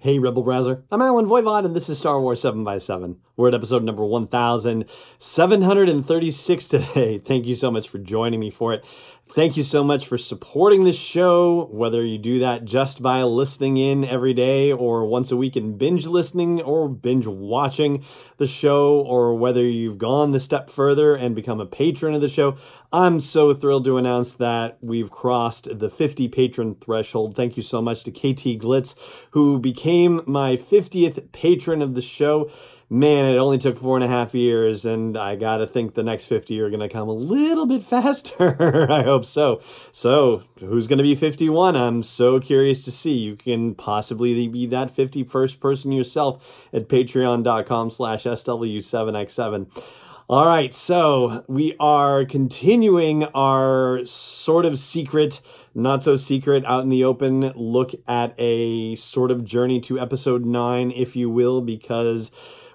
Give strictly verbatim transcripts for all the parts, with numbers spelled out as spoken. Hey Rebel Browser, I'm Alan Voivod and this is Star Wars seven by seven. We're at episode number one thousand seven hundred thirty-six today. Thank you so much for joining me for it. Thank you so much for supporting this show, whether you do that just by listening in every day or once a week and binge listening or binge watching the show, or whether you've gone the step further and become a patron of the show. I'm so thrilled to announce that we've crossed the fifty patron threshold. Thank you so much to K T Glitz, who became my fiftieth patron of the show. Man, it only took four and a half years, and I gotta think the next fifty are gonna come a little bit faster. I hope so. So, who's gonna be fifty-one? I'm so curious to see. You can possibly be that fifty-first person yourself at patreon.com slash SW7x7. All right, so we are continuing our sort of secret, not so secret, out in the open look at a sort of journey to episode nine, if you will, because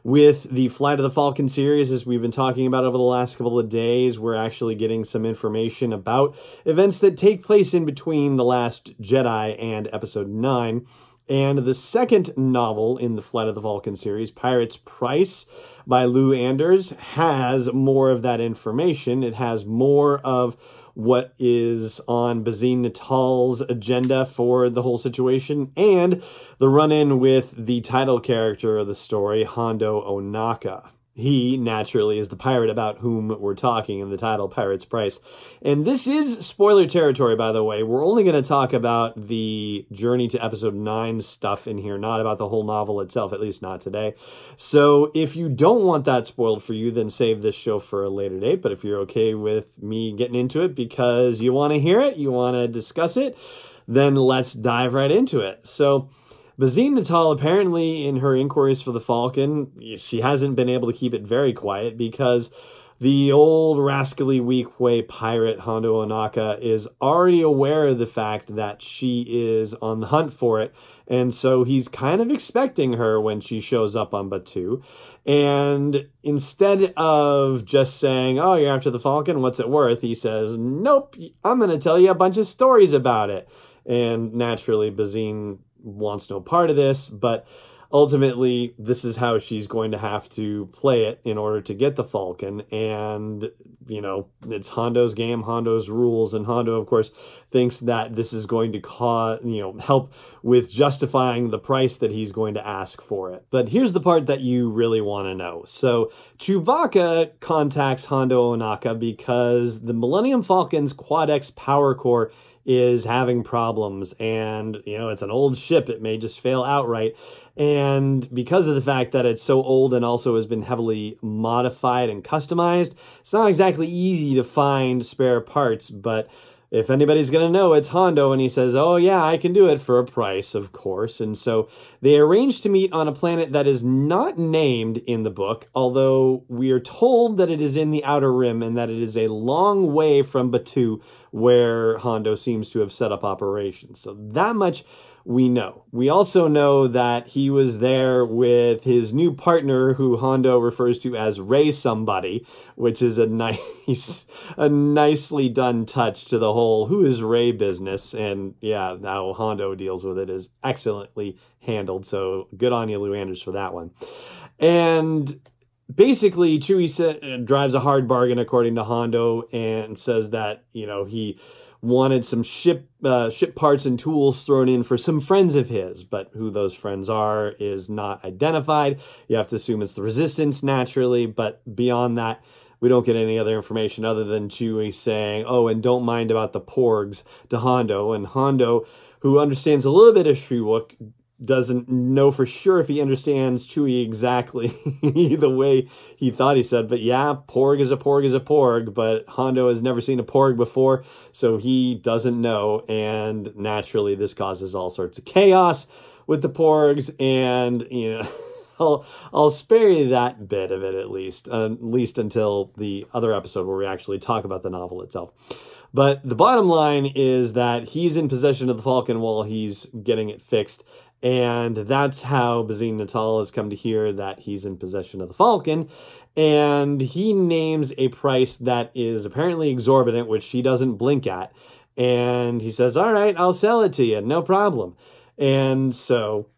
with the Flight of the Falcon series, as we've been talking about over the last couple of days, we're actually getting some information about events that take place in between The Last Jedi and Episode nine. And the second novel in the Flight of the Vulcan series, Pirates Price by Lou Anders, has more of that information. It has more of what is on Bazine Natal's agenda for the whole situation, and the run-in with the title character of the story, Hondo Ohnaka. He, naturally, is the pirate about whom we're talking in the title, Pirates Price. And this is spoiler territory, by the way. We're only going to talk about the journey to episode nine stuff in here, not about the whole novel itself, at least not today. So if you don't want that spoiled for you, then save this show for a later date. But if you're okay with me getting into it because you want to hear it, you want to discuss it, then let's dive right into it. So Bazine Natal, apparently, in her inquiries for the Falcon, she hasn't been able to keep it very quiet because the old rascally weak way pirate Hondo Ohnaka is already aware of the fact that she is on the hunt for it, and so he's kind of expecting her when she shows up on Batuu. And instead of just saying, "Oh, you're after the Falcon, what's it worth?" he says, "Nope, I'm going to tell you a bunch of stories about it." And naturally, Bazine wants no part of this, but ultimately this is how she's going to have to play it in order to get the Falcon. And, you know, it's Hondo's game, Hondo's rules, and Hondo, of course, thinks that this is going to cause, you know, help with justifying the price that he's going to ask for it. But here's the part that you really want to know. So Chewbacca contacts Hondo Ohnaka because the Millennium Falcon's Quadex Power Core is having problems, and, you know, it's an old ship, it may just fail outright. And because of the fact that it's so old and also has been heavily modified and customized, it's not exactly easy to find spare parts. But if anybody's going to know, it's Hondo, and he says, "Oh yeah, I can do it for a price, of course." And so they arrange to meet on a planet that is not named in the book, although we are told that it is in the Outer Rim and that it is a long way from Batuu, where Hondo seems to have set up operations. So that much we know. We also know that he was there with his new partner, who Hondo refers to as Ray Somebody, which is a nice, a nicely done touch to the whole "who is Ray" business. And yeah, how Hondo deals with it is excellently handled. So good on you, Lou Anders, for that one. And basically, Chewie sa- drives a hard bargain, according to Hondo, and says that, you know, he wanted some ship uh, ship parts and tools thrown in for some friends of his, but who those friends are is not identified. You have to assume it's the Resistance, naturally, but beyond that, we don't get any other information other than Chewie saying, "Oh, and don't mind about the porgs," to Hondo. And Hondo, who understands a little bit of Shrewook, doesn't know for sure if he understands Chewie exactly the way he thought he said. But yeah, Porg is a Porg is a Porg, but Hondo has never seen a Porg before, so he doesn't know. And naturally, this causes all sorts of chaos with the Porgs. And, you know, I'll, I'll spare you that bit of it, at least, uh, at least until the other episode where we actually talk about the novel itself. But the bottom line is that he's in possession of the Falcon while he's getting it fixed. And that's how Bazine Natal has come to hear that he's in possession of the Falcon. And he names a price that is apparently exorbitant, which she doesn't blink at. And he says, all right, I'll sell it to you. No problem. And so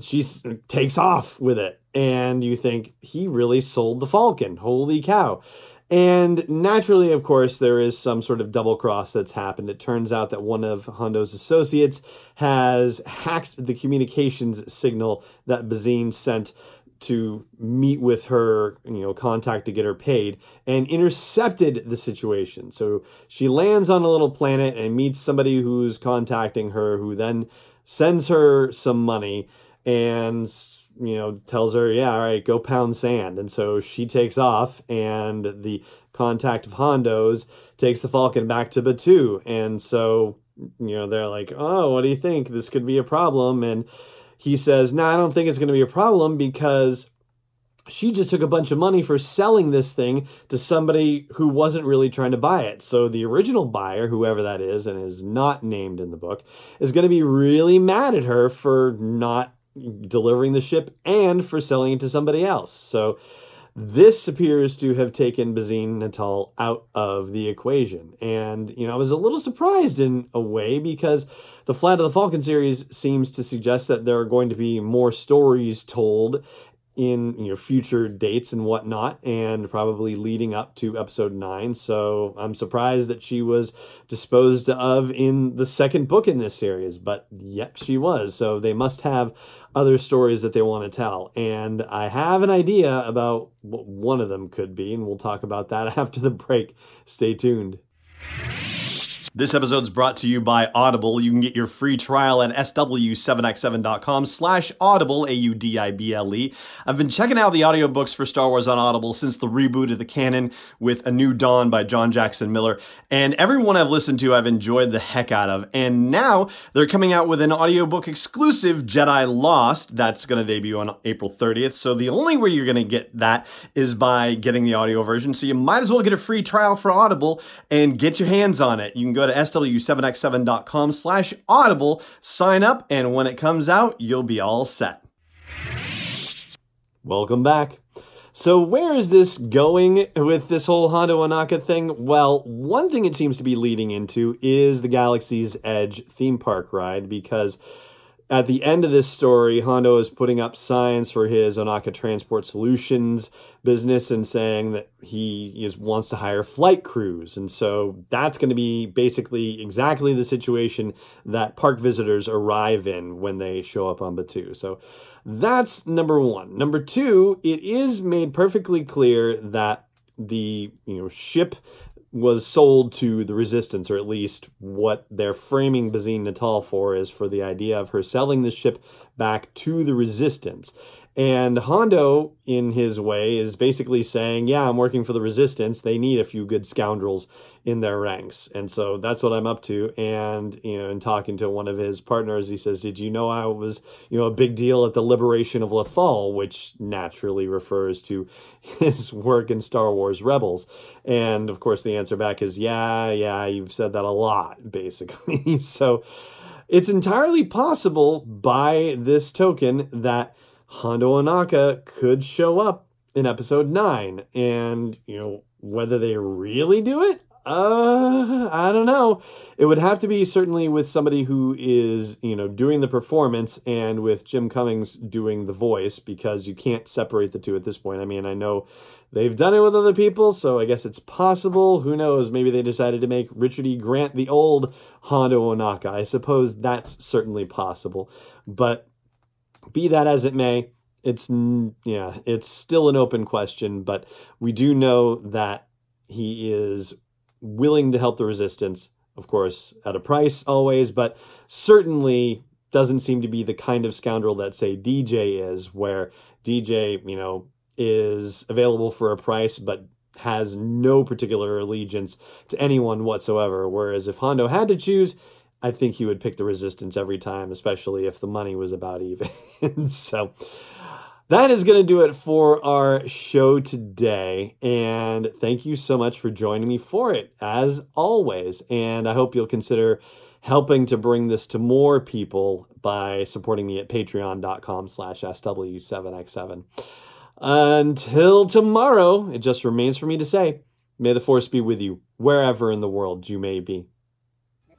she takes off with it. And you think, he really sold the Falcon. Holy cow. And naturally, of course, there is some sort of double cross that's happened. It turns out that one of Hondo's associates has hacked the communications signal that Bazine sent to meet with her, you know, contact to get her paid, and intercepted the situation. So she lands on a little planet and meets somebody who's contacting her, who then sends her some money and, you know, tells her, yeah, all right, go pound sand. And so she takes off, and the contact of Hondo's takes the Falcon back to Batuu. And so, you know, they're like, oh, what do you think? This could be a problem. And he says, no, nah, I don't think it's going to be a problem, because she just took a bunch of money for selling this thing to somebody who wasn't really trying to buy it. So the original buyer, whoever that is, and is not named in the book, is going to be really mad at her for not delivering the ship and for selling it to somebody else. So this appears to have taken Bazine Natal out of the equation. And, you know, I was a little surprised in a way, because the Flight of the Falcon series seems to suggest that there are going to be more stories told in, you know, future dates and whatnot, and probably leading up to episode nine. So I'm surprised that she was disposed of in the second book in this series, but yep, she was. So they must have other stories that they want to tell. And I have an idea about what one of them could be, and we'll talk about that after the break. Stay tuned. This episode is brought to you by Audible. You can get your free trial at s w seven x seven dot com slash audible, A U D I B L E. I've been checking out the audiobooks for Star Wars on Audible since the reboot of the canon with A New Dawn by John Jackson Miller, and everyone I've listened to I've enjoyed the heck out of. And now they're coming out with an audiobook exclusive, Jedi Lost, that's going to debut on April thirtieth. So the only way you're going to get that is by getting the audio version. So you might as well get a free trial for Audible and get your hands on it. You can go to s w seven x seven dot com slash audible, sign up, and when it comes out, you'll be all set. Welcome back. So where is this going with this whole Hondo Ohnaka thing? Well, one thing it seems to be leading into is the Galaxy's Edge theme park ride, because at the end of this story, Hondo is putting up signs for his Ohnaka Transport Solutions business and saying that he is, wants to hire flight crews. And so that's going to be basically exactly the situation that park visitors arrive in when they show up on Batuu. So that's number one. Number two, it is made perfectly clear that the, you know, ship was sold to the Resistance, or at least what they're framing Bazine Natal for is for the idea of her selling the ship back to the Resistance. And Hondo, in his way, is basically saying, yeah, I'm working for the Resistance. They need a few good scoundrels in their ranks. And so that's what I'm up to. And, you know, in talking to one of his partners, he says, did you know I was, you know, a big deal at the liberation of Lothal, which naturally refers to his work in Star Wars Rebels. And, of course, the answer back is, yeah, yeah, you've said that a lot, basically. So it's entirely possible by this token that Hondo Ohnaka could show up in episode nine, and, you know, whether they really do it, uh, I don't know. It would have to be certainly with somebody who is, you know, doing the performance, and with Jim Cummings doing the voice, because you can't separate the two at this point. I mean, I know they've done it with other people, so I guess it's possible. Who knows? Maybe they decided to make Richard E. Grant the old Hondo Ohnaka. I suppose that's certainly possible, but be that as it may, it's, yeah, it's still an open question, but we do know that he is willing to help the Resistance, of course, at a price always, but certainly doesn't seem to be the kind of scoundrel that, say, D J is, where D J, you know, is available for a price but has no particular allegiance to anyone whatsoever. Whereas if Hondo had to choose, I think he would pick the Resistance every time, especially if the money was about even. So that is going to do it for our show today. And thank you so much for joining me for it, as always. And I hope you'll consider helping to bring this to more people by supporting me at patreon dot com slash S W seven by seven. Until tomorrow, it just remains for me to say, may the Force be with you wherever in the world you may be. This